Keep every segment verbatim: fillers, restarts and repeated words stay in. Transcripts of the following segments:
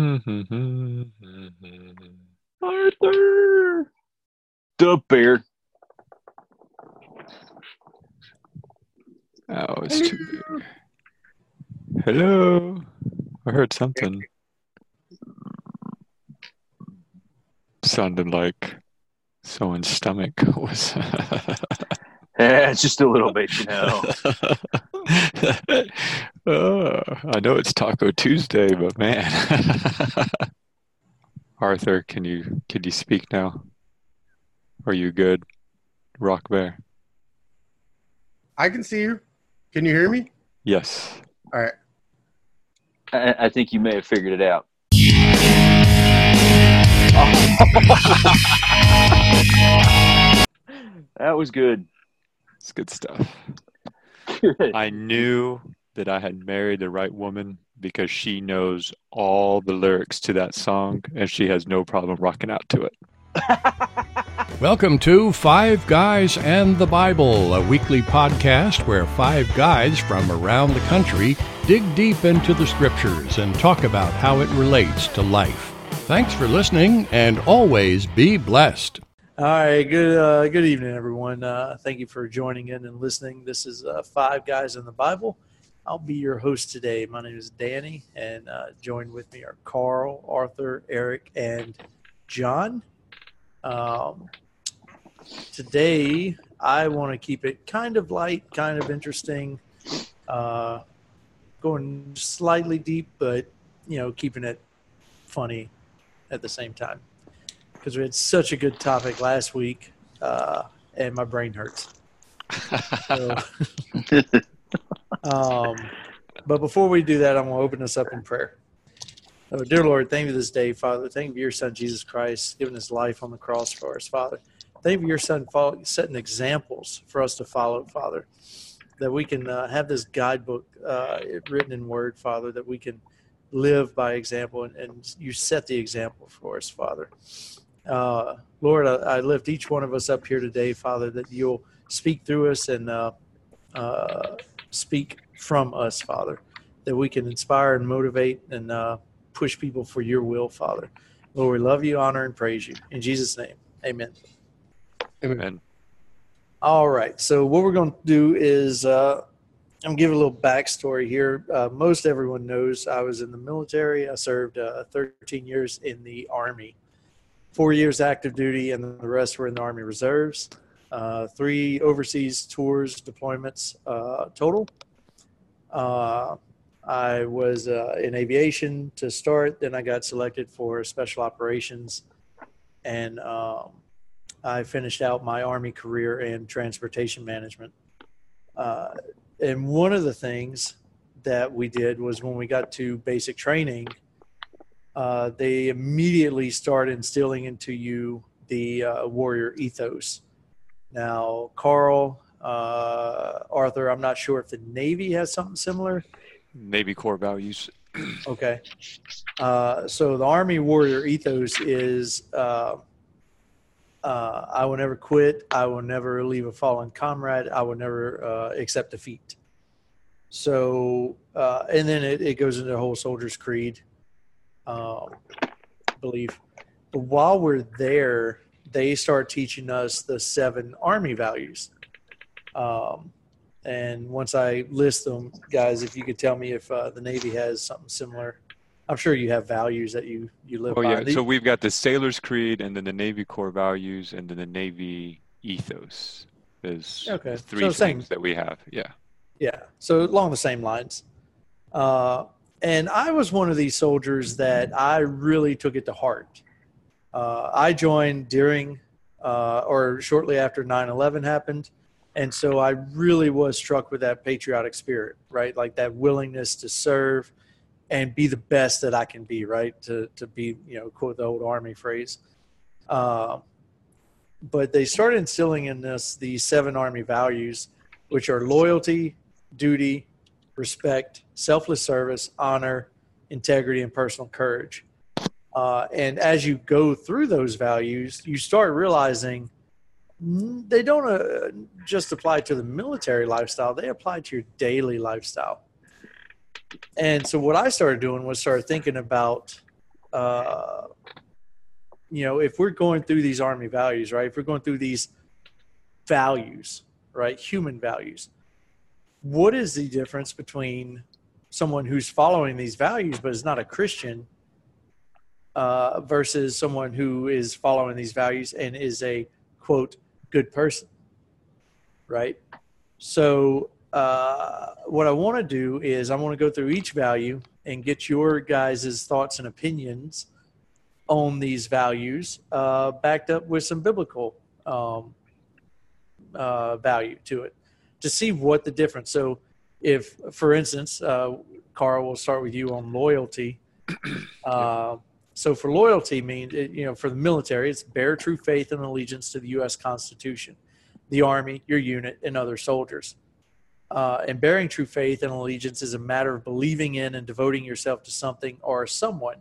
Arthur the bear. Oh, it's hello. Too big. Hello. I heard something. Sounded like someone's stomach was. Yeah, it's just a little bit, you know. Oh, I know it's Taco Tuesday, but man. Arthur, can you can you speak now? Are you good? Rock Bear. I can see you. Can you hear me? Yes. All right. I, I think you may have figured it out. That was good. It's good stuff. Good. I knew that I had married the right woman because she knows all the lyrics to that song and she has no problem rocking out to it. Welcome to Five Guys and the Bible, a weekly podcast where five guys from around the country dig deep into the scriptures and talk about how it relates to life. Thanks for listening, and always be blessed. All right, good uh, good evening, everyone. Uh, thank you for joining in and listening. This is uh, Five Guys in the Bible. I'll be your host today. My name is Danny, and uh, joined with me are Carl, Arthur, Eric, and John. Um, today, I want to keep it kind of light, kind of interesting, uh, going slightly deep, but you know, keeping it funny at the same time. Because we had such a good topic last week, uh, and my brain hurts. So, um, but before we do that, I'm going to open us up in prayer. Oh, dear Lord, thank you this day, Father. Thank you for your Son, Jesus Christ, giving his life on the cross for us, Father. Thank you for your Son follow, setting examples for us to follow, Father, that we can uh, have this guidebook uh, written in Word, Father, that we can live by example, and, and you set the example for us, Father. Uh, Lord, I, I lift each one of us up here today, Father, that you'll speak through us and uh, uh, speak from us, Father, that we can inspire and motivate and uh, push people for your will, Father. Lord, we love you, honor, and praise you. In Jesus' name, amen. Amen. All right, so what we're going to do is uh, I'm going to give a little backstory here. Uh, most everyone knows I was in the military. I served uh, thirteen years in the Army. Four years active duty, and the rest were in the Army Reserves. Uh, three overseas tours, deployments uh, total. Uh, I was uh, in aviation to start. Then I got selected for special operations. And um, I finished out my Army career in transportation management. Uh, and one of the things that we did was when we got to basic training, Uh, they immediately start instilling into you the uh, warrior ethos. Now, Carl, uh, Arthur, I'm not sure if the Navy has something similar. Navy core values. Okay. Uh, so the Army warrior ethos is, uh, uh, I will never quit. I will never leave a fallen comrade. I will never uh, accept defeat. So, uh, and then it, it goes into the whole soldier's creed. Um, believe. But while we're there, they start teaching us the seven Army values. Um, and once I list them, guys, if you could tell me if uh, the Navy has something similar. I'm sure you have values that you, you live oh, by. Oh, yeah. So we've got the Sailor's Creed and then the Navy Corps values and then the Navy ethos. There's okay. three so things same. that we have. Yeah. Yeah. So along the same lines. Uh And I was one of these soldiers that I really took it to heart. Uh, I joined during uh, or shortly after nine eleven happened. And so I really was struck with that patriotic spirit, right? Like that willingness to serve and be the best that I can be, right? To to be, you know, quote the old Army phrase. Uh, but they started instilling in us the seven Army values, which are loyalty, duty, respect, selfless service, honor, integrity, and personal courage. Uh, and as you go through those values, you start realizing they don't uh, just apply to the military lifestyle. They apply to your daily lifestyle. And so what I started doing was start thinking about uh, you know, if we're going through these army values, right, if we're going through these values, right, human values, what is the difference between someone who's following these values but is not a Christian uh, versus someone who is following these values and is a, quote, good person, right? So uh, what I want to do is I want to go through each value and get your guys' thoughts and opinions on these values uh, backed up with some biblical um, uh, value to it to see what the difference. So if, for instance, uh, Carl, we'll start with you on loyalty. Uh, so for loyalty, means you know, for the military, it's bear true faith and allegiance to the U S Constitution, the Army, your unit, and other soldiers. Uh, and bearing true faith and allegiance is a matter of believing in and devoting yourself to something or someone.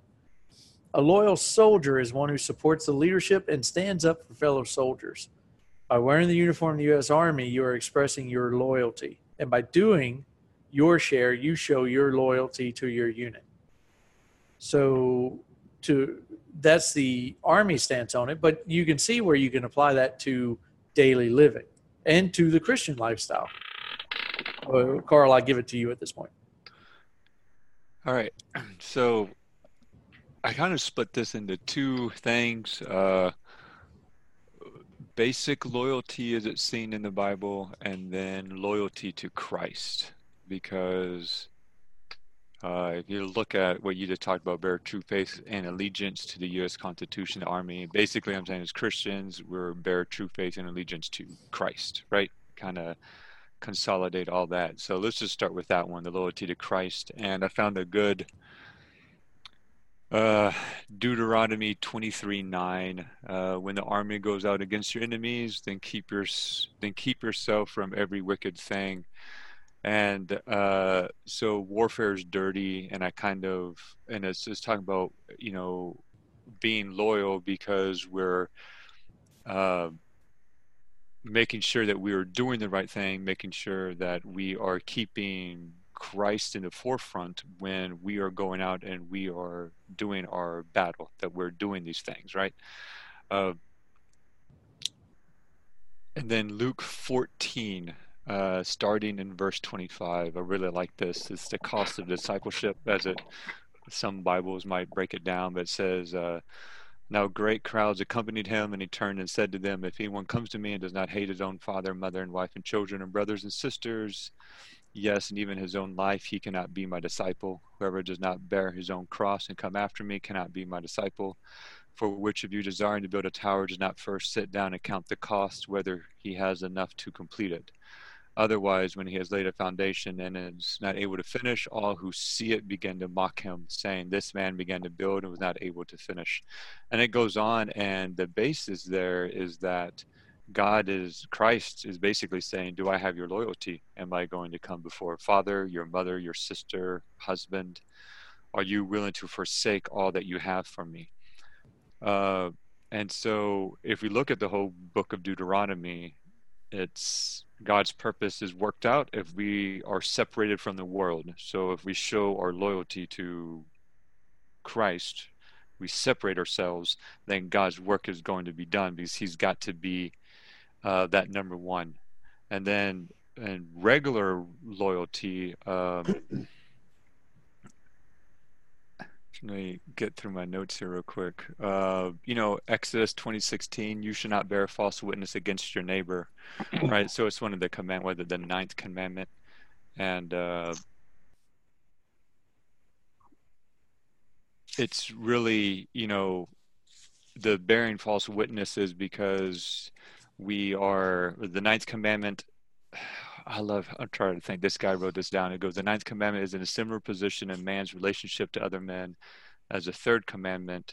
A loyal soldier is one who supports the leadership and stands up for fellow soldiers. By wearing the uniform of the U S Army, you are expressing your loyalty. And by doing your share, you show your loyalty to your unit. So to that's the Army stance on it, but you can see where you can apply that to daily living and to the Christian lifestyle. Well, Carl, I give it to you at this point. All right. So I kind of split this into two things. Uh, basic loyalty as it's seen in the Bible, and then loyalty to Christ, because uh, if you look at what you just talked about, bear true faith and allegiance to the U S Constitution, the Army, basically I'm saying as Christians, we're bear true faith and allegiance to Christ, right? Kind of consolidate all that. So let's just start with that one, the loyalty to Christ. And I found a good Uh, Deuteronomy twenty-three nine, uh, when the army goes out against your enemies, then keep your, then keep yourself from every wicked thing. And uh, so warfare is dirty, and I kind of, and it's just talking about, you know, being loyal because we're uh, making sure that we are doing the right thing, making sure that we are keeping Christ in the forefront when we are going out and we are doing our battle, that we're doing these things, right? Uh, and then Luke fourteen, uh, starting in verse twenty-five, I really like this. It's the cost of discipleship, as it some Bibles might break it down, but it says, uh, now great crowds accompanied him, and he turned and said to them, if anyone comes to me and does not hate his own father, mother, and wife, and children, and brothers and sisters, yes, and even his own life, he cannot be my disciple. Whoever does not bear his own cross and come after me cannot be my disciple. For which of you desiring to build a tower does not first sit down and count the cost, whether he has enough to complete it? Otherwise, when he has laid a foundation and is not able to finish, all who see it begin to mock him, saying, this man began to build and was not able to finish. And it goes on, and the basis there is that God is, Christ is basically saying, do I have your loyalty? Am I going to come before father, your mother, your sister, husband? Are you willing to forsake all that you have for me? Uh, and so if we look at the whole book of Deuteronomy, it's God's purpose is worked out if we are separated from the world. So if we show our loyalty to Christ, we separate ourselves, then God's work is going to be done because he's got to be Uh, that number one. And then and regular loyalty, um, let me get through my notes here real quick. Uh, you know, Exodus twenty sixteen, you should not bear false witness against your neighbor, right? So it's one of the command, whether the ninth commandment, and uh, it's really, you know, the bearing false witnesses because we are the ninth commandment. I love, I'm trying to think, this guy wrote this down. It goes, the ninth commandment is in a similar position in man's relationship to other men as the third commandment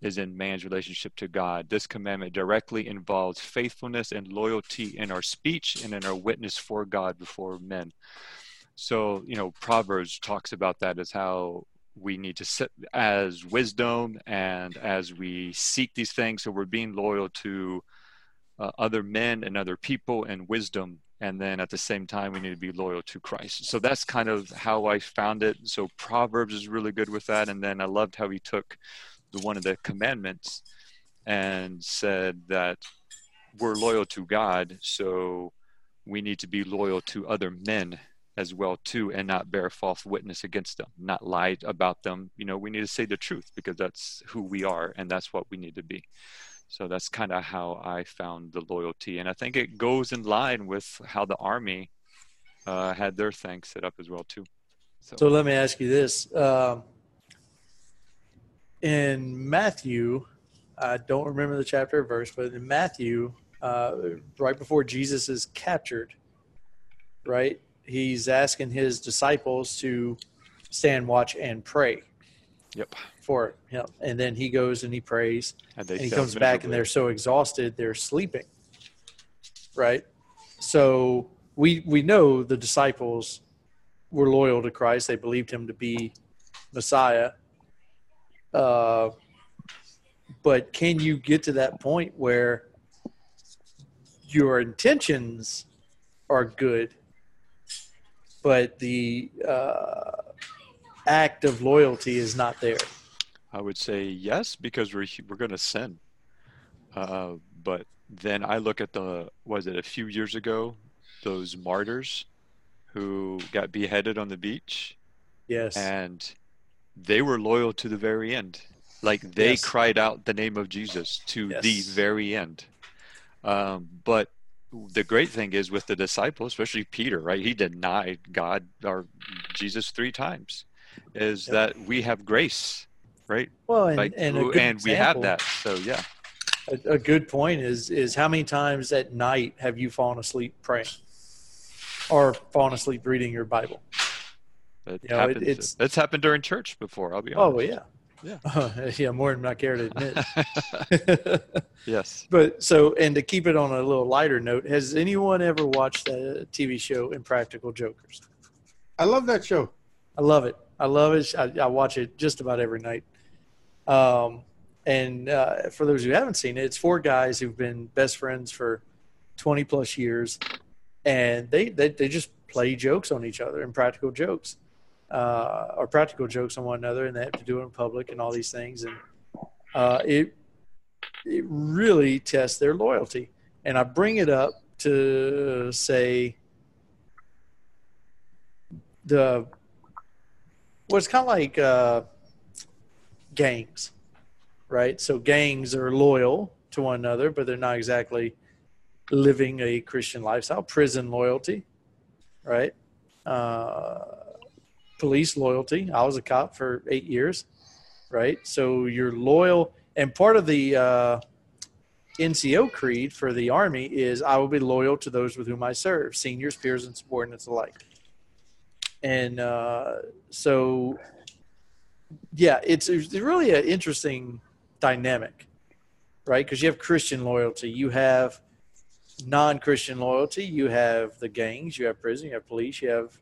is in man's relationship to God. This commandment directly involves faithfulness and loyalty in our speech and in our witness for God before men. So, you know, Proverbs talks about that as how we need to sit as wisdom and as we seek these things. So we're being loyal to Uh, other men and other people and wisdom, and then at the same time we need to be loyal to Christ. So that's kind of how I found it. So Proverbs is really good with that, and then I loved how he took the, one of the commandments and said that we're loyal to God, so we need to be loyal to other men as well too, and not bear false witness against them, not lie about them. You know, we need to say the truth because that's who we are and that's what we need to be. So that's kind of how I found the loyalty. And I think it goes in line with how the army uh, had their thing set up as well too. So, so let me ask you this. Um, in Matthew, I don't remember the chapter or verse, but in Matthew, uh, right before Jesus is captured, right? He's asking his disciples to stand, watch, and pray. Yep. For him. And then he goes and he prays. And, and he comes back and they're so exhausted, they're sleeping. Right? So we we know the disciples were loyal to Christ. They believed him to be Messiah. Uh, but can you get to that point where your intentions are good, but the uh, act of loyalty is not there? I would say yes, because we're we're going to sin. Uh, but then I look at the, was it a few years ago, those martyrs who got beheaded on the beach? Yes. And they were loyal to the very end. Like they yes. cried out the name of Jesus to yes. the very end. Um, but the great thing is with the disciples, especially Peter, right? He denied God or Jesus three times. Is yep. that we have grace, right? Well, and, like, and, a good and example, we have that. So yeah, a, a good point is is how many times at night have you fallen asleep praying, or fallen asleep reading your Bible? That you know, happens, it, it's, that's happened during church before. I'll be honest. Oh well, yeah. Yeah, uh, yeah, more than I care to admit. Yes. But so, and to keep it on a little lighter note, has anyone ever watched the T V show Impractical Jokers? I love that show. I love it. I love it. I, I watch it just about every night. Um, and uh, for those who haven't seen it, it's four guys who've been best friends for twenty plus years, and they they, they just play jokes on each other, impractical jokes. Uh, or practical jokes on one another, and they have to do it in public and all these things. And uh, it it really tests their loyalty. And I bring it up to say the well, it's kind of like uh, gangs, right? So gangs are loyal to one another, but they're not exactly living a Christian lifestyle. Prison loyalty, right? Uh Police loyalty. I was a cop for eight years, right? So you're loyal. And part of the uh, N C O creed for the Army is I will be loyal to those with whom I serve, seniors, peers, and subordinates alike. And uh, so, yeah, it's, it's really an interesting dynamic, right? Because you have Christian loyalty. You have non-Christian loyalty. You have the gangs. You have prison. You have police. You have,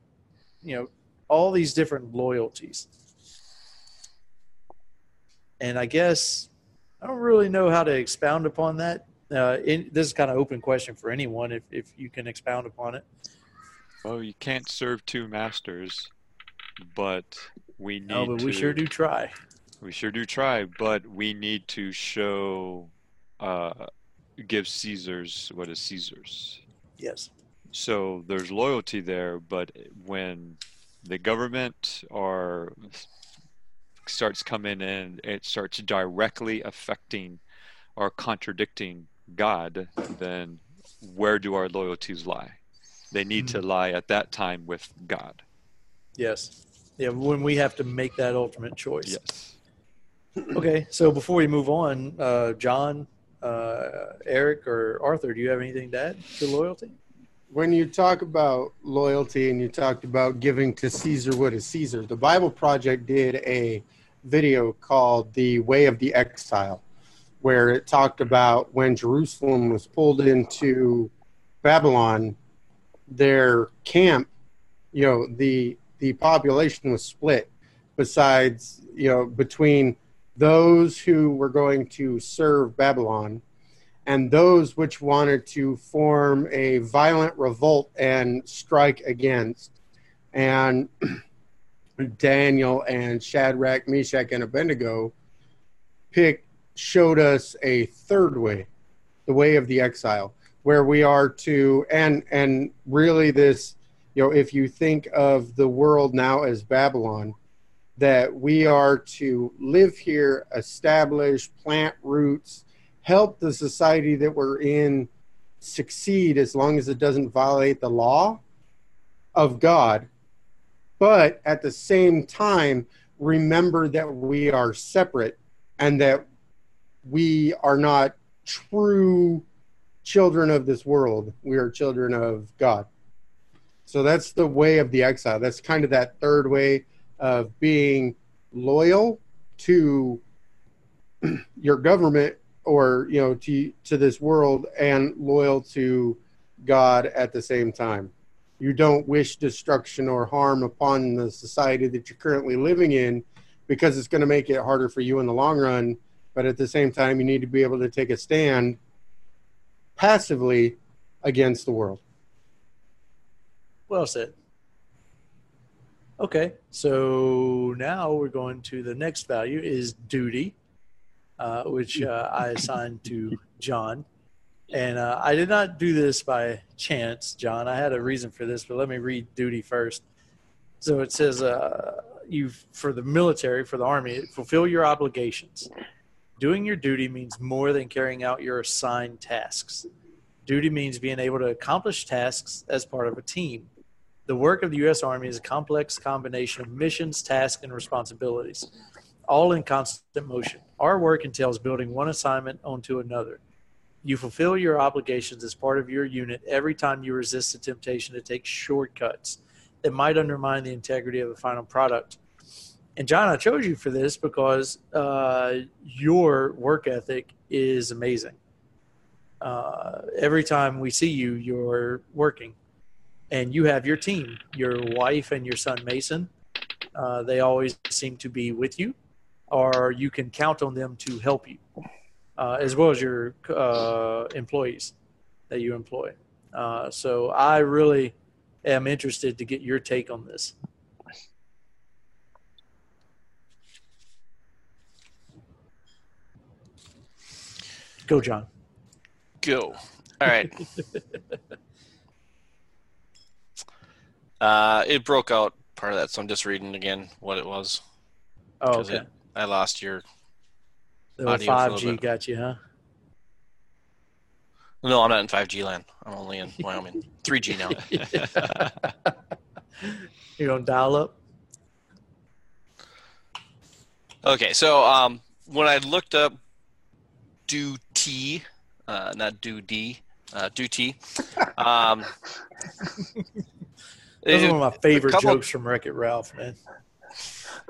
you know, all these different loyalties. And I guess I don't really know how to expound upon that. Uh, in, this is kind of open question for anyone if, if you can expound upon it. Well, you can't serve two masters, but we need no, but to, we sure do try. We sure do try, but we need to show, uh, give Caesar's what is Caesar's. Yes. So there's loyalty there, but when the government or starts coming in, it starts directly affecting or contradicting God, then where do our loyalties lie? They need mm-hmm. to lie at that time with God. Yes. Yeah, when we have to make that ultimate choice. Yes. Okay, so before we move on, uh, John, uh, Eric, or Arthur, do you have anything to add to loyalty? When you talk about loyalty and you talked about giving to Caesar what is Caesar, the Bible Project did a video called The Way of the Exile, where it talked about when Jerusalem was pulled into Babylon, their camp, you know, the the population was split besides, you know, between those who were going to serve Babylon and those which wanted to form a violent revolt and strike against. And Daniel and Shadrach, Meshach, and Abednego picked showed us a third way, the way of the exile, where we are to, and and really this, you know, if you think of the world now as Babylon, that we are to live here, establish, plant roots, help the society that we're in succeed as long as it doesn't violate the law of God. But at the same time, remember that we are separate and that we are not true children of this world. We are children of God. So that's the way of the exile. That's kind of that third way of being loyal to your government or, you know, to to this world, and loyal to God at the same time. You don't wish destruction or harm upon the society that you're currently living in, because it's going to make it harder for you in the long run. But at the same time, you need to be able to take a stand passively against the world. Well said. Okay, so now we're going to the next value is duty, uh, which uh, I assigned to John. And uh, I did not do this by chance, John. I had a reason for this, but let me read duty first. So it says, uh, you for the military, for the Army, fulfill your obligations. Doing your duty means more than carrying out your assigned tasks. Duty means being able to accomplish tasks as part of a team. The work of the U S Army is a complex combination of missions, tasks, and responsibilities, all in constant motion. Our work entails building one assignment onto another. You fulfill your obligations as part of your unit every time you resist the temptation to take shortcuts that might undermine the integrity of the final product. And, John, I chose you for this because uh, your work ethic is amazing. Uh, every time we see you, you're working. And you have your team, your wife and your son, Mason. Uh, they always seem to be with you, or you can count on them to help you, uh, as well as your uh, employees that you employ. Uh, so I really am interested to get your take on this. Go, John. Go. All right. Uh, it broke out part of that, so I'm just reading again what it was. Oh, okay. It, I lost your so audio five G got you, huh? No, I'm not in five G land. I'm only in Wyoming. three G now. You're going to dial up? Okay, so um, when I looked up duty, uh, not duty, uh, duty, um... Those are one of my favorite couple, jokes from Wreck-It Ralph, man.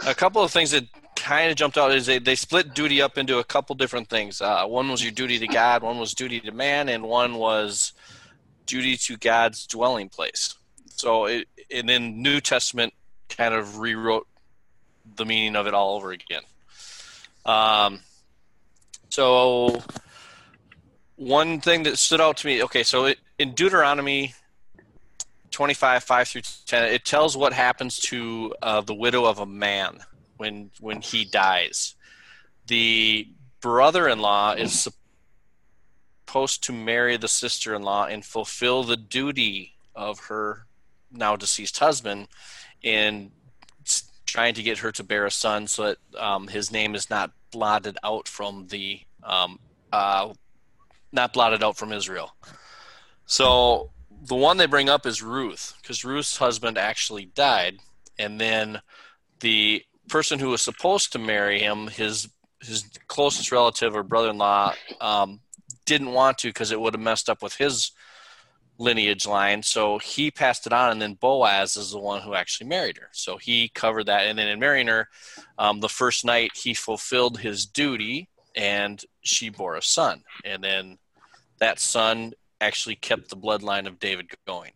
A couple of things that kind of jumped out is they, they split duty up into a couple different things. Uh, one was your duty to God, one was duty to man, and one was duty to God's dwelling place. So, it, and then New Testament kind of rewrote the meaning of it all over again. Um, so one thing that stood out to me, okay, so it, in Deuteronomy twenty-five, five through ten, it tells what happens to uh, the widow of a man when when he dies. The brother-in-law is supposed to marry the sister-in-law and fulfill the duty of her now deceased husband in trying to get her to bear a son so that um, his name is not blotted out from the um, uh, not blotted out from Israel. So the one they bring up is Ruth, because Ruth's husband actually died, and then the person who was supposed to marry him, his his closest relative or brother-in-law, um, didn't want to because it would have messed up with his lineage line, so he passed it on, and then Boaz is the one who actually married her. So he covered that, and then in marrying her, um, the first night he fulfilled his duty, and she bore a son, and then that son actually kept the bloodline of David going.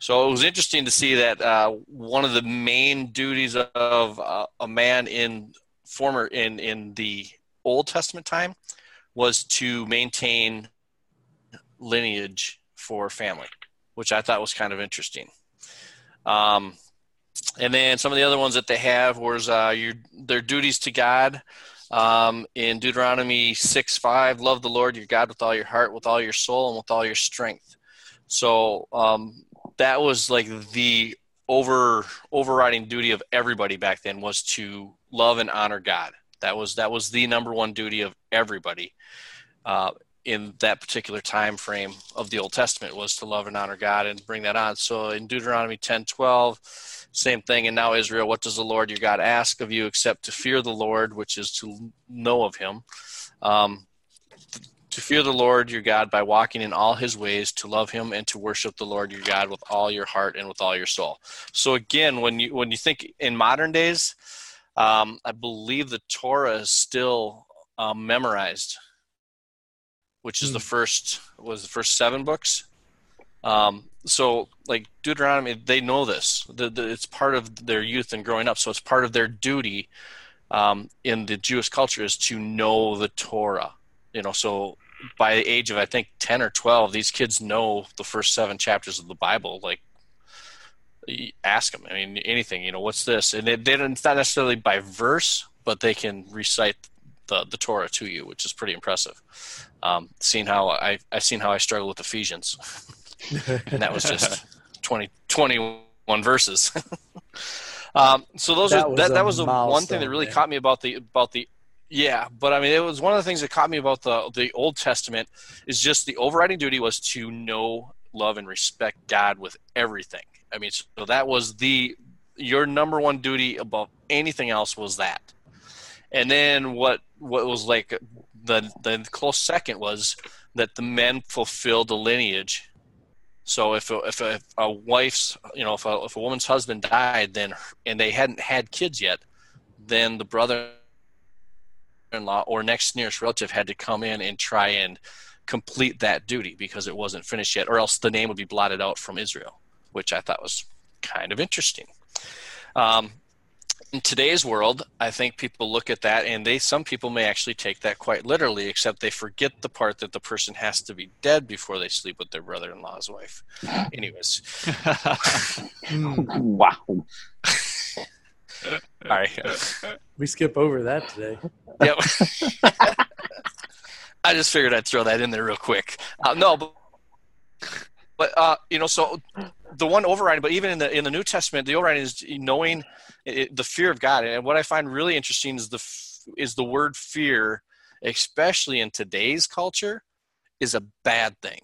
So it was interesting to see that uh, one of the main duties of uh, a man in former in, in the Old Testament time was to maintain lineage for family, which I thought was kind of interesting. Um, and then some of the other ones that they have was uh, your their duties to God. Um, in Deuteronomy six five, love the Lord your God with all your heart, with all your soul, and with all your strength. So um, that was like the over overriding duty of everybody back then, was to love and honor God. That was that was the number one duty of everybody uh, in that particular time frame of the Old Testament, was to love and honor God and bring that on. So in Deuteronomy ten twelve, same thing. And now, Israel, what does the Lord your God ask of you except to fear the Lord, which is to know of him, um, to fear the Lord your God by walking in all his ways, to love him and to worship the Lord your God with all your heart and with all your soul. So again, when you when you think in modern days, Um, I believe the Torah is still um, memorized, which is the first was the first seven books. Um, so, like Deuteronomy, they know this. The, the, it's part of their youth and growing up. So it's part of their duty um, in the Jewish culture is to know the Torah. You know, so by the age of I think ten or twelve, these kids know the first seven chapters of the Bible, like. Ask them. I mean, anything. You know, what's this? And they, they don't, it's not necessarily by verse, but they can recite the, the Torah to you, which is pretty impressive. Um, seeing how I I seen how I struggle with Ephesians, and that was just twenty, twenty-one verses. um, so those that are, was that, that was the one thing that really man. caught me about the about the yeah. But I mean, it was one of the things that caught me about the the Old Testament is just the overriding duty was to know, love, and respect God with everything. I mean, so that was the your number one duty above anything else was that. And then what what was like the the close second was that the men fulfilled the lineage. So if a, if, a, if a wife's you know if a, if a woman's husband died, then and they hadn't had kids yet, then the brother-in-law or next nearest relative had to come in and try and complete that duty because it wasn't finished yet, or else the name would be blotted out from Israel, which I thought was kind of interesting. Um, in today's world, I think people look at that, and they some people may actually take that quite literally, except they forget the part that the person has to be dead before they sleep with their brother-in-law's wife. Anyways. Wow. All right. We skip over that today. Yep. I just figured I'd throw that in there real quick. Uh, no, but... But uh, you know, so the one overriding, but even in the in the New Testament, the overriding is knowing it, the fear of God. And what I find really interesting is the is the word fear, especially in today's culture, is a bad thing.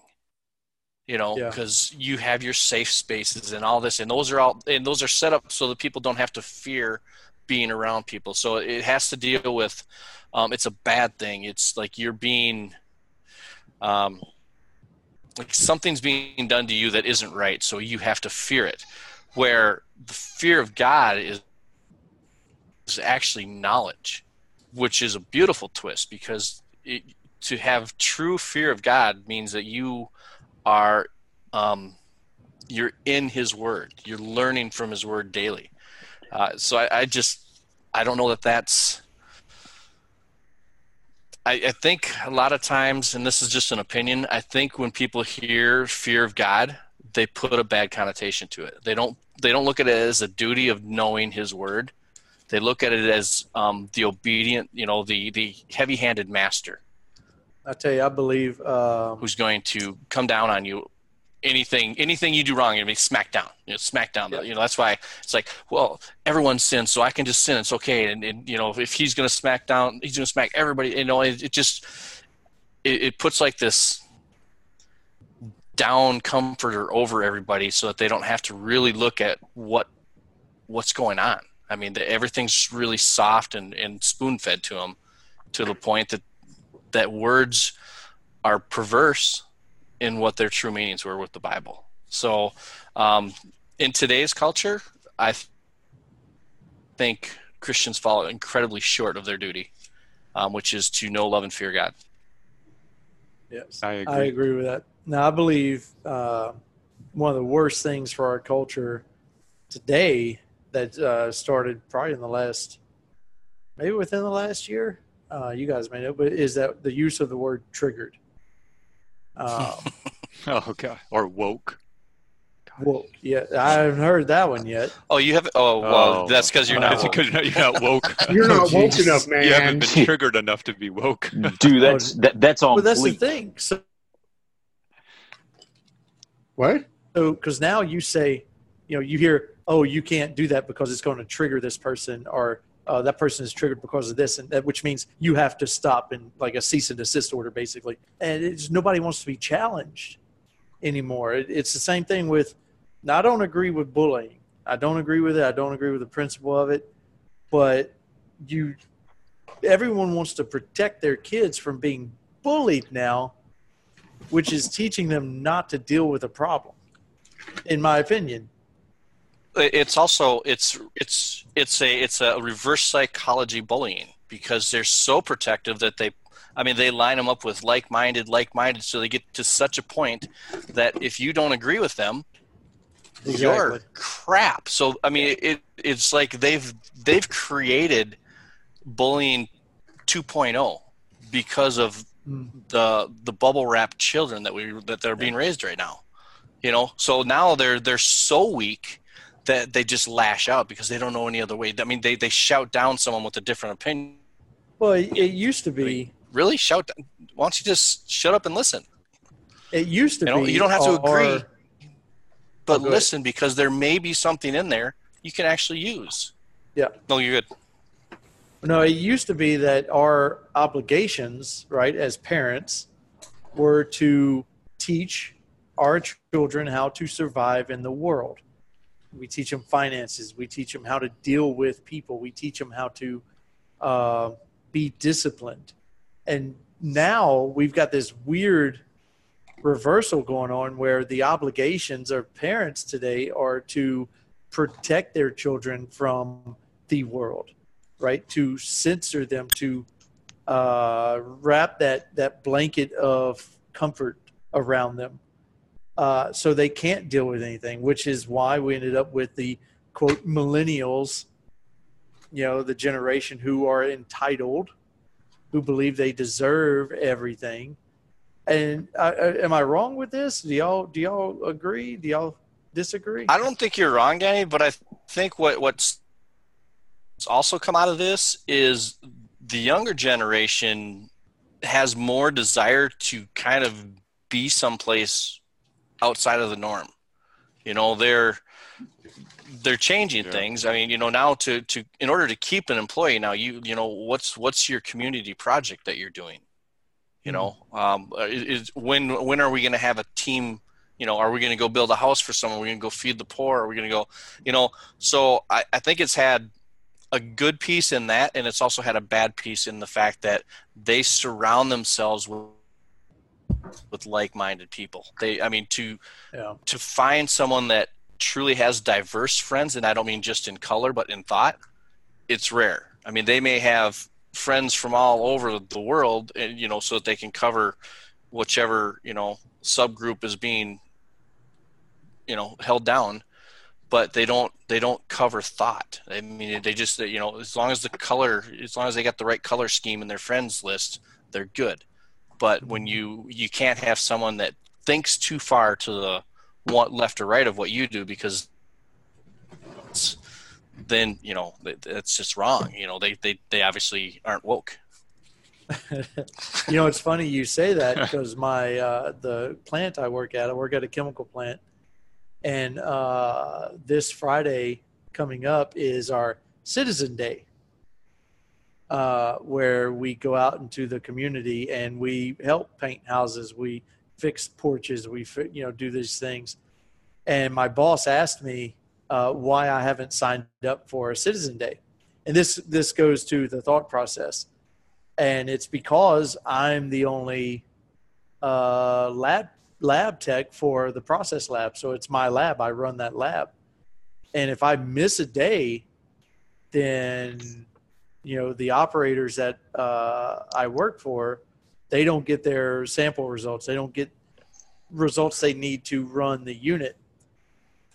You know, because yeah. you have your safe spaces and all this, and those are all and those are set up so that people don't have to fear being around people. So it has to deal with. Um, it's a bad thing. It's like you're being. Um, Like something's being done to you that isn't right, so you have to fear it. Where the fear of God is, is actually knowledge, which is a beautiful twist because it, to have true fear of God means that you are, um, you're in His Word. You're learning from His Word daily. Uh, so I, I just, I don't know that that's. I think a lot of times, and this is just an opinion, I think when people hear fear of God, they put a bad connotation to it. They don't they don't look at it as a duty of knowing His Word. They look at it as um, the obedient, you know, the, the heavy-handed master. I tell you, I believe... Um, who's going to come down on you. Anything anything you do wrong, it'll be smack down. You know, smack down. Yeah. You know, that's why it's like, well, everyone sins, so I can just sin. It's okay. And, and you know, if he's going to smack down, he's going to smack everybody. You know, it, it just it, it puts like this down comforter over everybody so that they don't have to really look at what what's going on. I mean, the, everything's really soft and, and spoon-fed to them to the point that that words are perverse in what their true meanings were with the Bible. So um, in today's culture, I th- think Christians fall incredibly short of their duty, um, which is to know, love, and fear God. Yes, I agree, I agree with that. Now, I believe uh, one of the worst things for our culture today that uh, started probably in the last, maybe within the last year, uh, you guys may know, but is that the use of the word triggered. Um, oh, God. Or woke. God. Well, yeah, I haven't heard that one yet. Oh, you haven't? Oh, well, oh. That's because you're, oh. you're not woke. You're not woke Jesus. enough, man. You haven't been triggered enough to be woke. Dude, that's that, that's on. Well, that's bleak. the thing. So, what? So, because now you say, you know, you hear, oh, you can't do that because it's going to trigger this person, or uh, that person is triggered because of this, and that, which means you have to stop and like a cease and desist order, basically. And it's, nobody wants to be challenged anymore. It, it's the same thing with. Now, I don't agree with bullying. I don't agree with it. I don't agree with the principle of it. But you, everyone wants to protect their kids from being bullied now, which is teaching them not to deal with a problem, in my opinion. It's also it's it's it's a it's a reverse psychology bullying, because they're so protective that they. I mean, they line them up with like-minded, like-minded, so they get to such a point that if you don't agree with them, exactly. you're crap. So, I mean, it it's like they've they've created bullying two point oh because of the the bubble wrap children that we that they're being raised right now. You know, so now they're they're so weak that they just lash out because they don't know any other way. I mean, they they shout down someone with a different opinion. Well, it used to be. Really? Shout down. Why don't you just shut up and listen? It used to you know, be. You don't have to agree, or, but oh, listen, because there may be something in there you can actually use. Yeah. No, you're good. No, it used to be that our obligations, right, as parents were to teach our children how to survive in the world. We teach them finances. We teach them how to deal with people. We teach them how to uh, be disciplined. And now we've got this weird reversal going on where the obligations of parents today are to protect their children from the world, right? To censor them, to uh, wrap that, that blanket of comfort around them uh, so they can't deal with anything, which is why we ended up with the, quote, millennials, you know, the generation who are entitled, who believe they deserve everything. And I, I, am I wrong with this? Do y'all do y'all agree? Do y'all disagree? I don't think you're wrong, Danny, but I think what what's also come out of this is the younger generation has more desire to kind of be someplace outside of the norm. You know, they're they're changing yeah. things. I mean, you know, now to, to, in order to keep an employee now, you, you know, what's, what's your community project that you're doing? You know, um, is, when, when are we going to have a team? You know, are we going to go build a house for someone? Are we going to go feed the poor? Are we going to go, you know, so I, I think it's had a good piece in that. And it's also had a bad piece in the fact that they surround themselves with, with like-minded people. They, I mean, to, yeah. to find someone that truly has diverse friends, and I don't mean just in color but in thought, it's rare. I mean, they may have friends from all over the world, and you know, so that they can cover whichever, you know, subgroup is being, you know, held down, but they don't they don't cover thought. I mean, they just, you know, as long as the color as long as they got the right color scheme in their friends list, they're good. But when you you can't have someone that thinks too far to the want left or right of what you do, because then, you know, that's just wrong. You know, they, they, they obviously aren't woke. You know, it's funny you say that, because my, uh, the plant I work at, I work at a chemical plant, and uh, this Friday coming up is our Citizen Day, uh, where we go out into the community and we help paint houses. We fix porches, we, you know, do these things. And my boss asked me uh, why I haven't signed up for a Citizen Day. And this, this goes to the thought process. And it's because I'm the only uh, lab, lab tech for the process lab. So it's my lab. I run that lab. And if I miss a day, then, you know, the operators that uh, I work for, they don't get their sample results. They don't get results they need to run the unit.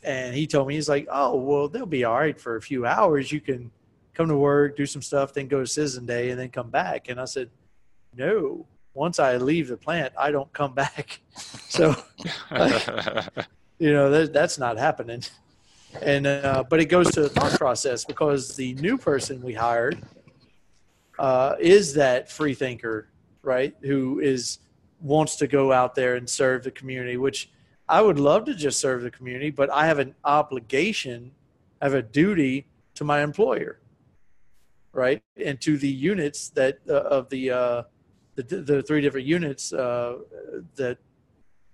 And he told me, he's like, oh, well, they'll be all right for a few hours. You can come to work, do some stuff, then go to Citizen Day, and then come back. And I said, no, once I leave the plant, I don't come back. So like, You know, that, that's not happening. And uh, but it goes to the thought process, because the new person we hired uh, is that free thinker, right, who is wants to go out there and serve the community, which I would love to just serve the community, but I have an obligation, I have a duty to my employer, right, and to the units that uh, of the, uh, the the three different units uh, that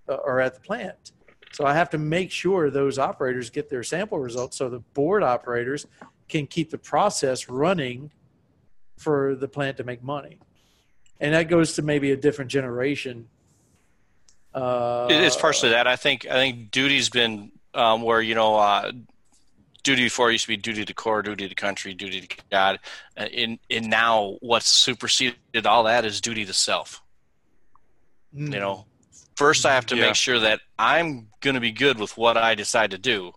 are at the plant. So I have to make sure those operators get their sample results so the board operators can keep the process running for the plant to make money. And that goes to maybe a different generation. Uh, it's partially that. I think I think duty's been um, where, you know, uh, duty before used to be duty to core, duty to country, duty to God. And, and now what's superseded all that is duty to self, mm. you know. First, I have to yeah. make sure that I'm going to be good with what I decide to do.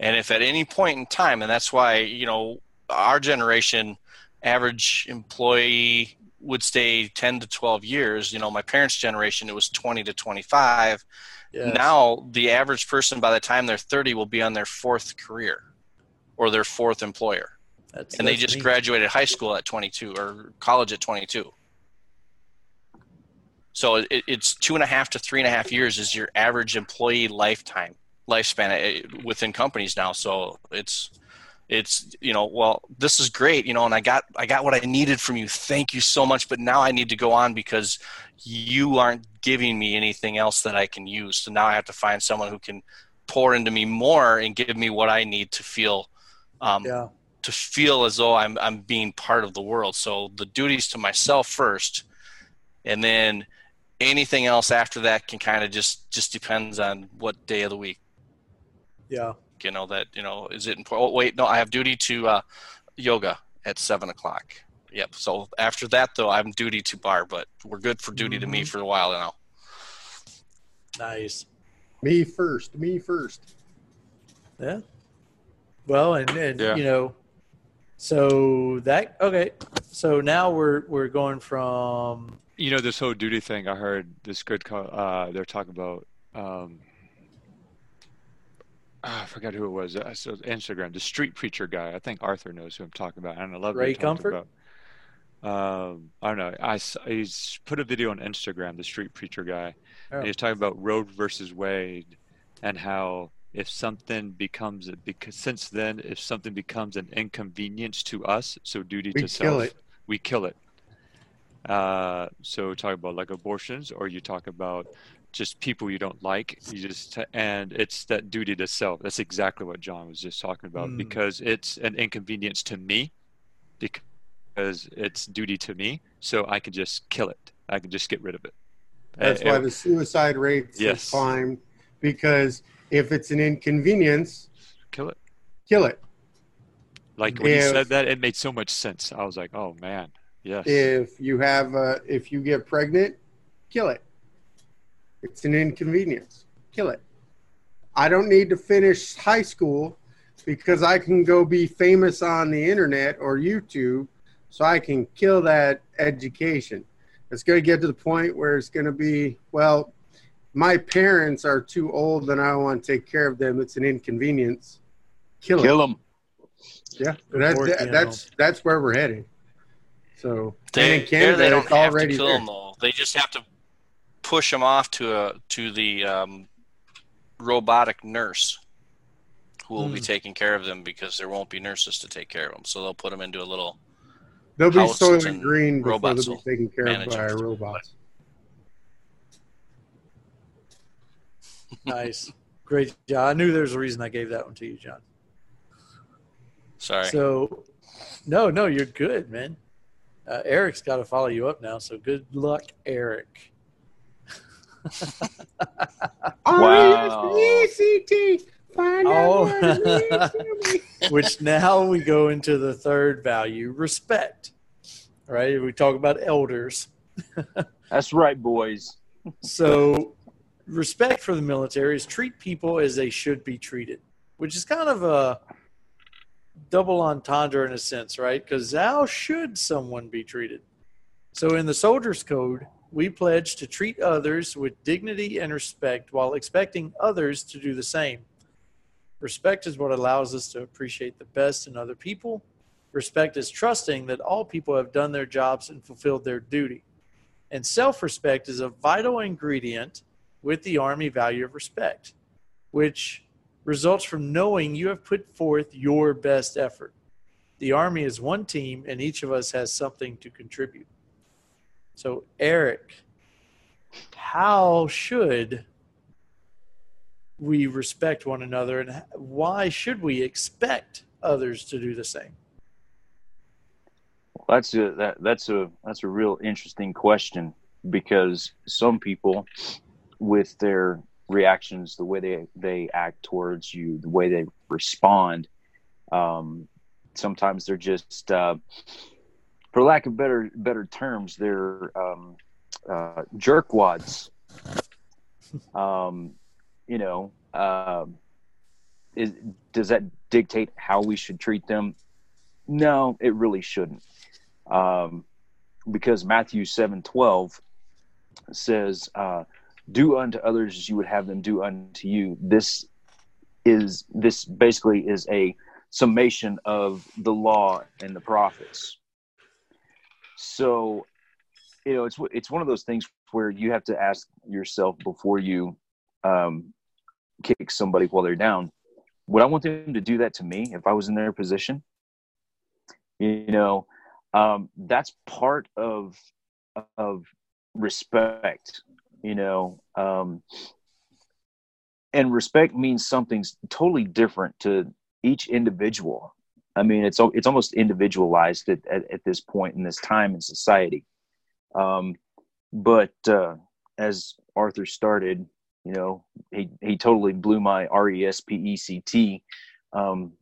And if at any point in time, and that's why, you know, our generation, average employee would stay ten to twelve years. You know, my parents' generation, it was twenty to twenty-five. Yes. Now, the average person, by the time they're thirty, will be on their fourth career or their fourth employer. That's, and that's they just neat. graduated high school at twenty-two or college at twenty-two. So it, it's two and a half to three and a half years is your average employee lifetime lifespan within companies now. So it's, it's, you know, well, this is great, you know, and I got, I got what I needed from you. Thank you so much. But now I need to go on because you aren't giving me anything else that I can use. So now I have to find someone who can pour into me more and give me what I need to feel, um, yeah. to feel as though I'm, I'm being part of the world. So the duties to myself first, and then anything else after that can kind of just, just depends on what day of the week. Yeah. You know, that, you know, is it important? Oh, wait, no, I have duty to uh, yoga at seven o'clock. Yep. So after that, though, I'm duty to bar, but we're good for duty mm-hmm. to me for a while now. Nice. Me first, me first. Yeah. Well, and, and yeah. you know, so that, okay. So now we're, we're going from... You know, this whole duty thing, I heard this good, uh, they're talking about, um, oh, I forgot who it was, uh, so Instagram, the street preacher guy. I think Arthur knows who I'm talking about. And I love Ray Comfort. About. Um, I don't know. I, he's put a video on Instagram, the street preacher guy. Oh. And he's talking about Roe versus Wade and how if something becomes, because since then, if something becomes an inconvenience to us, so duty we to self, it. we kill it. Uh, so talk about like abortions, or you talk about just people you don't like. You just t- and it's that duty to self. That's exactly what John was just talking about mm. because it's an inconvenience to me, because it's duty to me. So I can just kill it. I can just get rid of it. That's uh, why it, the suicide rates yes. have climbed, because if it's an inconvenience, kill it. Kill it. Like when if, you said that, it made so much sense. I was like, oh man. Yes. If you have, uh, if you get pregnant, kill it. It's an inconvenience. Kill it. I don't need to finish high school because I can go be famous on the internet or YouTube, so I can kill that education. It's going to get to the point where it's going to be, well, my parents are too old and I want to take care of them. It's an inconvenience. Kill them. Kill them. Yeah, that's, that, that's, that's where we're headed. So they, in Canada, they don't have to kill there. them all. They just have to push them off to a to the um, robotic nurse, who will mm. be taking care of them because there won't be nurses to take care of them. So they'll put them into a little. They'll be soiled and green before they'll be taken care of by a robot. Nice, great job. I knew there was a reason I gave that one to you, John. Sorry. So, no, no, you're good, man. Uh, Eric's got to follow you up now, so good luck, Eric. Wow. Oh. Which now we go into the third value, respect. All right, we talk about elders. That's right, boys. So respect for the military is treat people as they should be treated, which is kind of a double entendre in a sense, right? Because how should someone be treated? So in the soldier's code, we pledge to treat others with dignity and respect while expecting others to do the same. Respect is what allows us to appreciate the best in other people. Respect is trusting that all people have done their jobs and fulfilled their duty. And self-respect is a vital ingredient with the Army value of respect, which results from knowing you have put forth your best effort. The Army is one team, and each of us has something to contribute. So, Eric, how should we respect one another, and why should we expect others to do the same? Well, that's a that, that's a that's a real interesting question, because some people, with their reactions, the way they they act towards you, the way they respond, um, sometimes they're just, uh, for lack of better better terms, they're um, uh, jerkwads. Um, you know, uh, is, does that dictate how we should treat them? No, it really shouldn't. Um, because Matthew seven twelve says, uh, do unto others as you would have them do unto you. This is, this basically is a summation of the law and the prophets. So, you know, it's, it's one of those things where you have to ask yourself before you, um, kick somebody while they're down. Would I want them to do that to me if I was in their position? You know, Um, that's part of of respect, you know, um, and respect means something totally different to each individual. I mean, it's it's almost individualized at, at, at this point in this time in society. Um, but uh, as Arthur started, you know, he he totally blew my R E S P E C T um,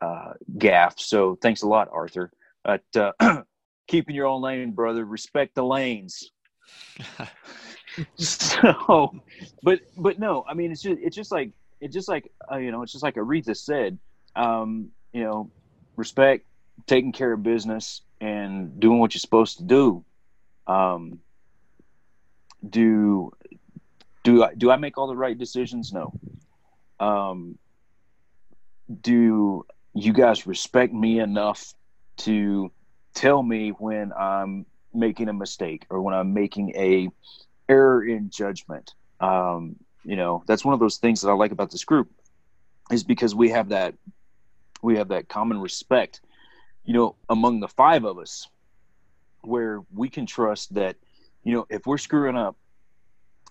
uh, gaff. So thanks a lot, Arthur. But uh, keeping your own lane, brother. Respect the lanes. so, but but no, I mean it's just it's just like it's just like uh, you know it's just like Aretha said, um, you know, respect, taking care of business, and doing what you're supposed to do. Um, do do I, do I make all the right decisions? No. Um, do you guys respect me enough to tell me when I'm making a mistake or when I'm making a error in judgment? Um, you know, that's one of those things that I like about this group, is because we have that, we have that common respect, you know, among the five of us, where we can trust that, you know, if we're screwing up,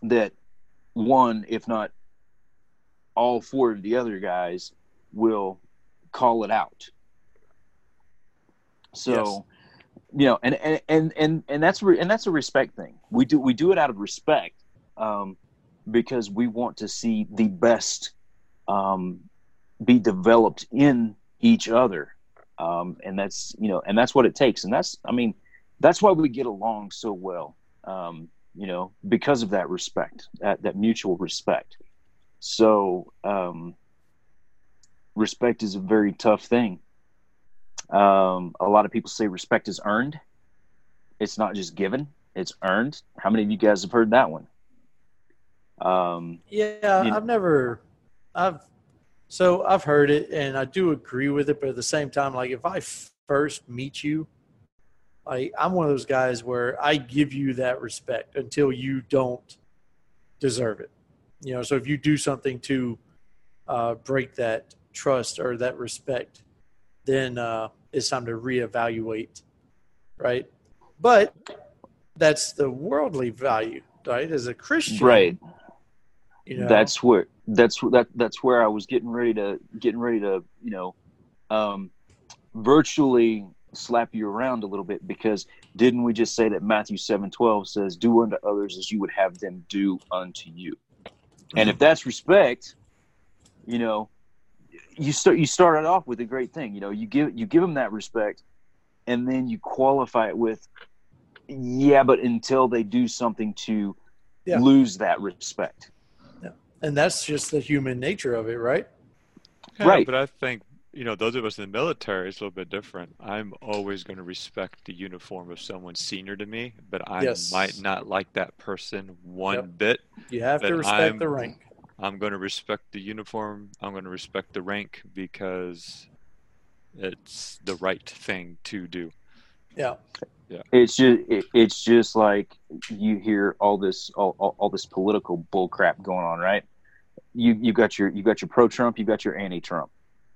that one, if not all four of the other guys, will call it out. So, yes. you know, and, and, and, and, and that's, re- and that's a respect thing. We do, we do it out of respect, um, because we want to see the best, um, be developed in each other. Um, and that's, you know, and that's what it takes. And that's, I mean, that's why we get along so well, um, you know, because of that respect, that, that mutual respect. So, um, respect is a very tough thing. Um, a lot of people say respect is earned. It's not just given, it's earned. How many of you guys have heard that one? Um, yeah, you know. I've never, I've, so I've heard it and I do agree with it, but at the same time, like if I first meet you, like I'm one of those guys where I give you that respect until you don't deserve it. You know, so if you do something to, uh, break that trust or that respect, then uh, it's time to reevaluate, right? But that's the worldly value, right? As a Christian, right? You know, that's where that's that that's where I was getting ready to getting ready to you know, um, virtually slap you around a little bit, because didn't we just say that Matthew seven twelve says, "Do unto others as you would have them do unto you," mm-hmm. and if that's respect, you know. You start. You started off with a great thing. You know, you give you give them that respect, and then you qualify it with, yeah, but until they do something to yeah. lose that respect. Yeah, and that's just the human nature of it, right? Yeah, right. But I think you know, those of us in the military, it's a little bit different. I'm always going to respect the uniform of someone senior to me, but I yes. might not like that person one yep. bit. You have to respect I'm, the rank. I'm going to respect the uniform. I'm going to respect the rank because it's the right thing to do. Yeah. Yeah. It's just it, it's just like you hear all this all, all, all this political bull crap going on, right? You you got your you got your pro-Trump, you got your anti-Trump.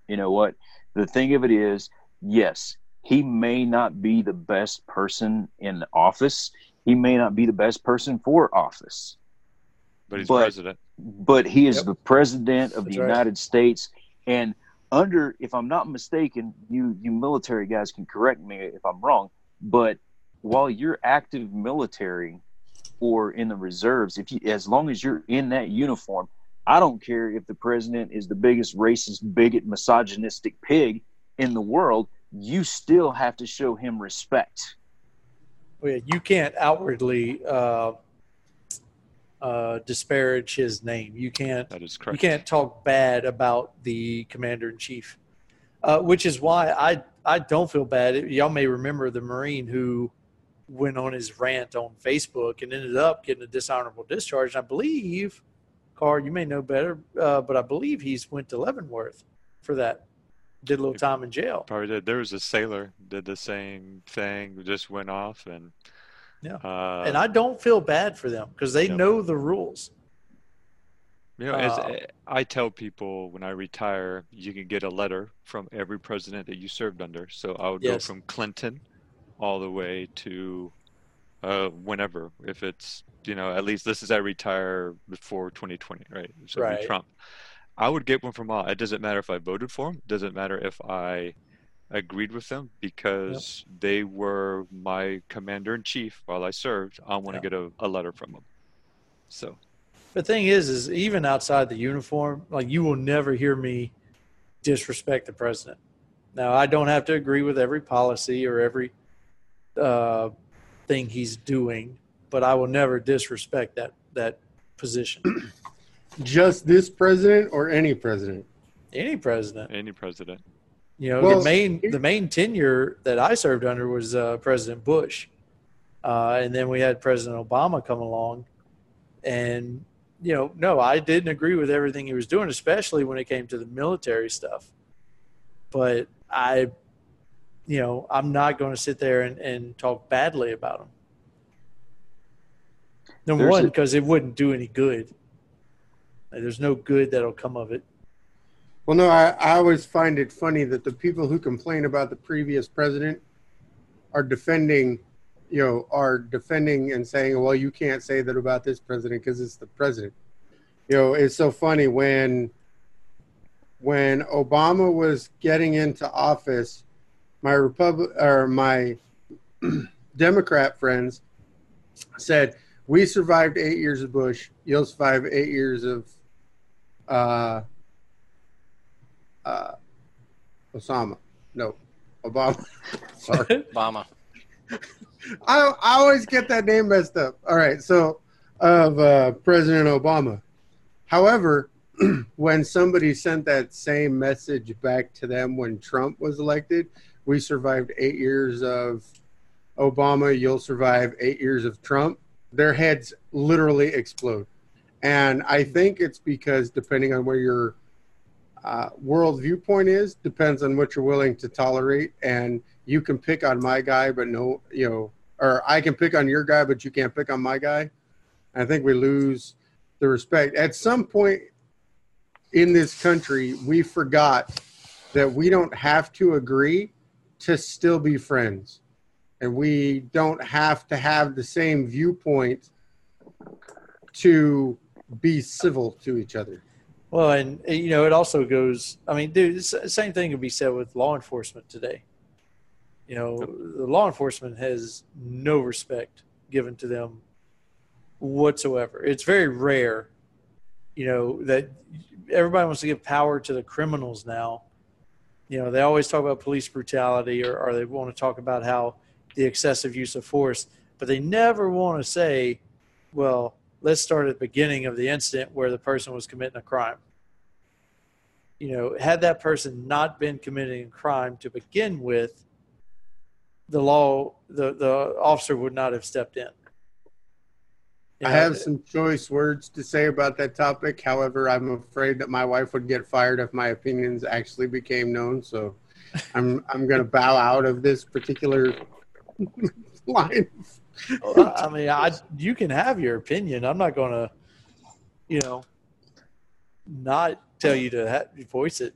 You know what? The thing of it is, yes, he may not be the best person in office. He may not be the best person for office. But he's but, president. But he is yep. the president of That's the right. United States. And under, if I'm not mistaken, you you military guys can correct me if I'm wrong, but while you're active military or in the reserves, if you, as long as you're in that uniform, I don't care if the president is the biggest racist, bigot, misogynistic pig in the world, you still have to show him respect. Well, yeah, you can't outwardly uh, uh, disparage his name. You can't, that is correct. You can't talk bad about the commander-in-chief, uh, which is why I I don't feel bad. Y'all may remember the Marine who went on his rant on Facebook and ended up getting a dishonorable discharge. And I believe, Carl, you may know better, uh, but I believe he's went to Leavenworth for that. Did a little time in jail. Probably did. There was a sailor did the same thing, just went off. And yeah, uh, and I don't feel bad for them because they yeah. know the rules. You know, as uh, I tell people when I retire, you can get a letter from every president that you served under. So I would yes. go from Clinton all the way to uh, whenever. If it's, you know, at least this is I retire before twenty twenty, right? So right. Trump. I would get one from all. It doesn't matter if I voted for them. It doesn't matter if I agreed with them because yep. they were my commander-in-chief while I served. I want to yep. get a, a letter from them. So... The thing is, is even outside the uniform, like you will never hear me disrespect the president. Now, I don't have to agree with every policy or every uh, thing he's doing, but I will never disrespect that that position. Just this president or any president? Any president. Any president. You know, well, the main the main tenure that I served under was uh, President Bush, uh, and then we had President Obama come along. And, you know, no, I didn't agree with everything he was doing, especially when it came to the military stuff. But I, you know, I'm not going to sit there and, and talk badly about him. Number there's one, because it wouldn't do any good. Like, there's no good that'll come of it. Well, no, I, I always find it funny that the people who complain about the previous president are defending you know, are defending and saying, well, you can't say that about this president because it's the president. You know, it's so funny when, when Obama was getting into office, my Republic or my Democrat friends said, we survived eight years of Bush. You'll survive eight years of, uh, uh, Osama. No, Obama. Sorry. Obama. I, I always get that name messed up. All right, so of uh, President Obama. However, when somebody sent that same message back to them when Trump was elected, we survived eight years of Obama, you'll survive eight years of Trump, their heads literally explode. And I think it's because depending on where your uh, world viewpoint is, depends on what you're willing to tolerate. And you can pick on my guy, but no, you know, or I can pick on your guy, but you can't pick on my guy. I think we lose the respect. At some point in this country, we forgot that we don't have to agree to still be friends. And we don't have to have the same viewpoint to be civil to each other. Well, and, you know, it also goes, I mean, dude, the same thing can be said with law enforcement today. You know, the law enforcement has no respect given to them whatsoever. It's very rare, you know, that everybody wants to give power to the criminals now. You know, they always talk about police brutality or, or they want to talk about how the excessive use of force, but they never want to say, well, let's start at the beginning of the incident where the person was committing a crime. you know, had that person not been committing a crime to begin with, the law, the, the officer would not have stepped in. You know, I have some choice words to say about that topic. However, I'm afraid that my wife would get fired if my opinions actually became known. So I'm I'm going to bow out of this particular line. Well, I mean, I you can have your opinion. I'm not going to, you know, not tell you to ha- voice it.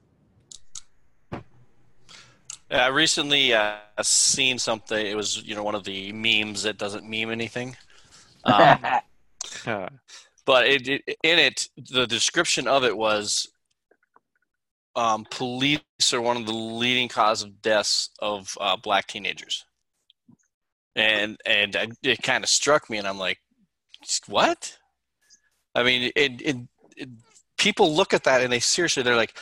I recently uh, seen something. It was, you know, one of the memes that doesn't meme anything. Um, but it, it, in it, the description of it was um, police are one of the leading cause of deaths of uh, black teenagers. And and I, it kind of struck me, and I'm like, what? I mean, it, it, it, people look at that, and they seriously, they're like,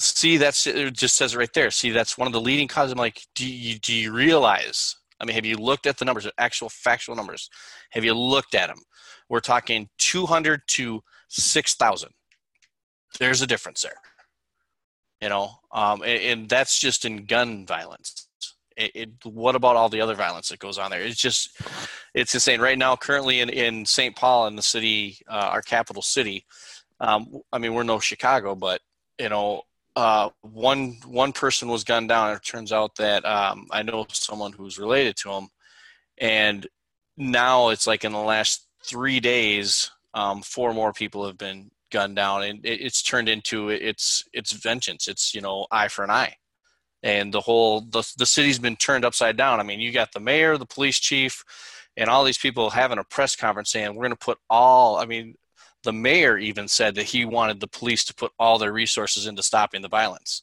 see, that's it just says it right there. See, that's one of the leading causes. I'm like, do you, do you realize? I mean, have you looked at the numbers, actual factual numbers? Have you looked at them? We're talking two hundred to six thousand. There's a difference there, you know, um, and, and that's just in gun violence. It, it, what about all the other violence that goes on there? It's just, it's insane. Right now, currently in, in Saint Paul, in the city, uh, our capital city, um, I mean, we're no Chicago, but, you know, Uh, one one person was gunned down. It turns out that um, I know someone who's related to him, and now it's like in the last three days, um, four more people have been gunned down, and it, it's turned into it's it's vengeance. It's, you know, eye for an eye, and the whole the the city's been turned upside down. I mean, you got the mayor, the police chief, and all these people having a press conference saying we're going to put all. I mean. The mayor even said that he wanted the police to put all their resources into stopping the violence.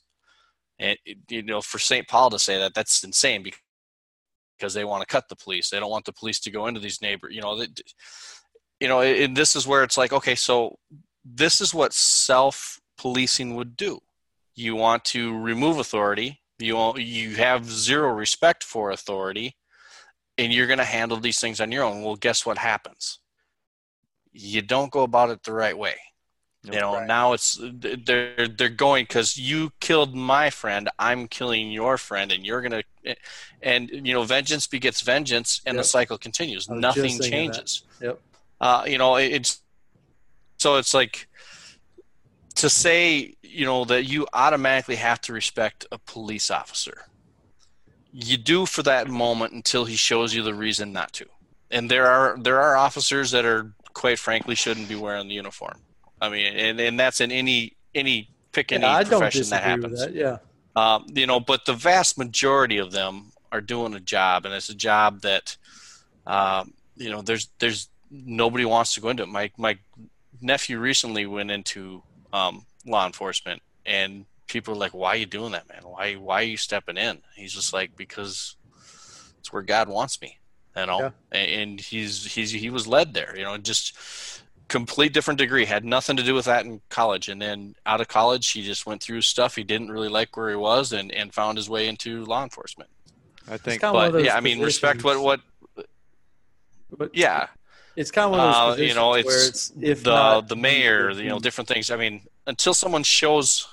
And, you know, for Saint Paul to say that, that's insane because they want to cut the police. They don't want the police to go into these neighbors. You know, they, you know, and this is where it's like, okay, so this is what self-policing would do. You want to remove authority. You want, you have zero respect for authority, and you're going to handle these things on your own. Well, guess what happens? You don't go about it the right way. You know, right. Now it's they're they're going because you killed my friend, I'm killing your friend, and you're gonna, and you know, vengeance begets vengeance, and yep. The cycle continues. Nothing changes. Yep. Uh, you know, it, it's so it's like to say, you know, that you automatically have to respect a police officer. You do for that moment until he shows you the reason not to. And there are there are officers that are. Quite frankly, shouldn't be wearing the uniform. I mean, and, and that's in any any pick any yeah, profession that happens. That, yeah, um, you know, but the vast majority of them are doing a job, and it's a job that, um, you know, there's there's nobody wants to go into it. My my nephew recently went into um, law enforcement, and people are like, "Why are you doing that, man? Why why are you stepping in?" He's just like, "Because it's where God wants me." You know, yeah. And he's he's he was led there. You know, just complete different degree, had nothing to do with that in college. And then out of college, he just went through stuff he didn't really like where he was, and, and found his way into law enforcement. I think, but yeah, positions. I mean, respect what what. But yeah, it's kind of one of those uh, you know, it's, where it's if the not, the mayor, you know, different things. I mean, until someone shows.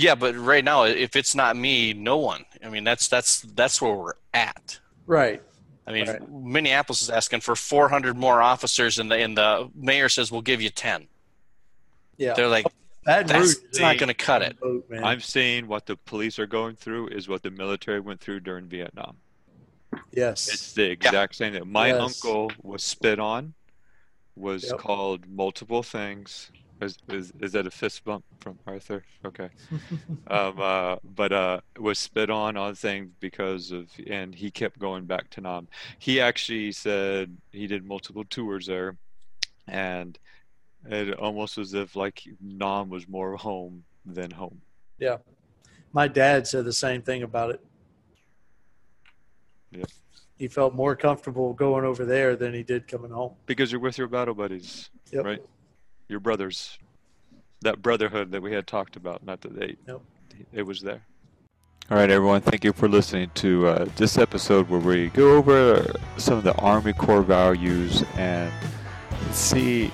Yeah, but right now, if it's not me, no one. I mean, that's that's that's where we're at. Right. I mean, right. Minneapolis is asking for four hundred more officers, and the and the mayor says we'll give you ten. Yeah. They're like, that's route, not going to cut it. I'm seeing what the police are going through is what the military went through during Vietnam. Yes. It's the exact yeah. same thing. My yes. uncle was spit on, was yep. called multiple things. Is, is is that a fist bump from Arthur? Okay. um, uh, but uh, was spit on on thing because of, and he kept going back to Nam. He actually said he did multiple tours there, and it almost was as if like Nam was more home than home. Yeah, my dad said the same thing about it. Yeah. He felt more comfortable going over there than he did coming home because you're with your battle buddies, yep. right? Your brothers, that brotherhood that we had talked about, not that they, nope. it was there. All right, everyone, thank you for listening to uh, this episode where we go over some of the Army Corps values and see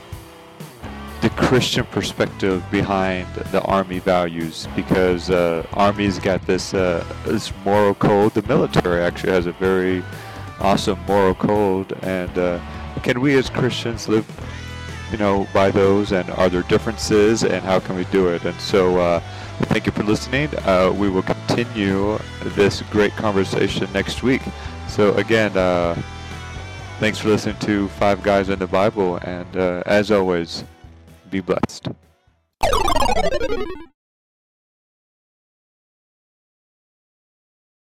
the Christian perspective behind the Army values, because uh, Army's got this uh, this moral code. The military actually has a very awesome moral code, and uh, can we as Christians live, you know, by those? And are there differences? And how can we do it? And so, uh, thank you for listening. Uh, we will continue this great conversation next week. So again, uh, thanks for listening to Five Guys and the Bible, and uh, as always, be blessed.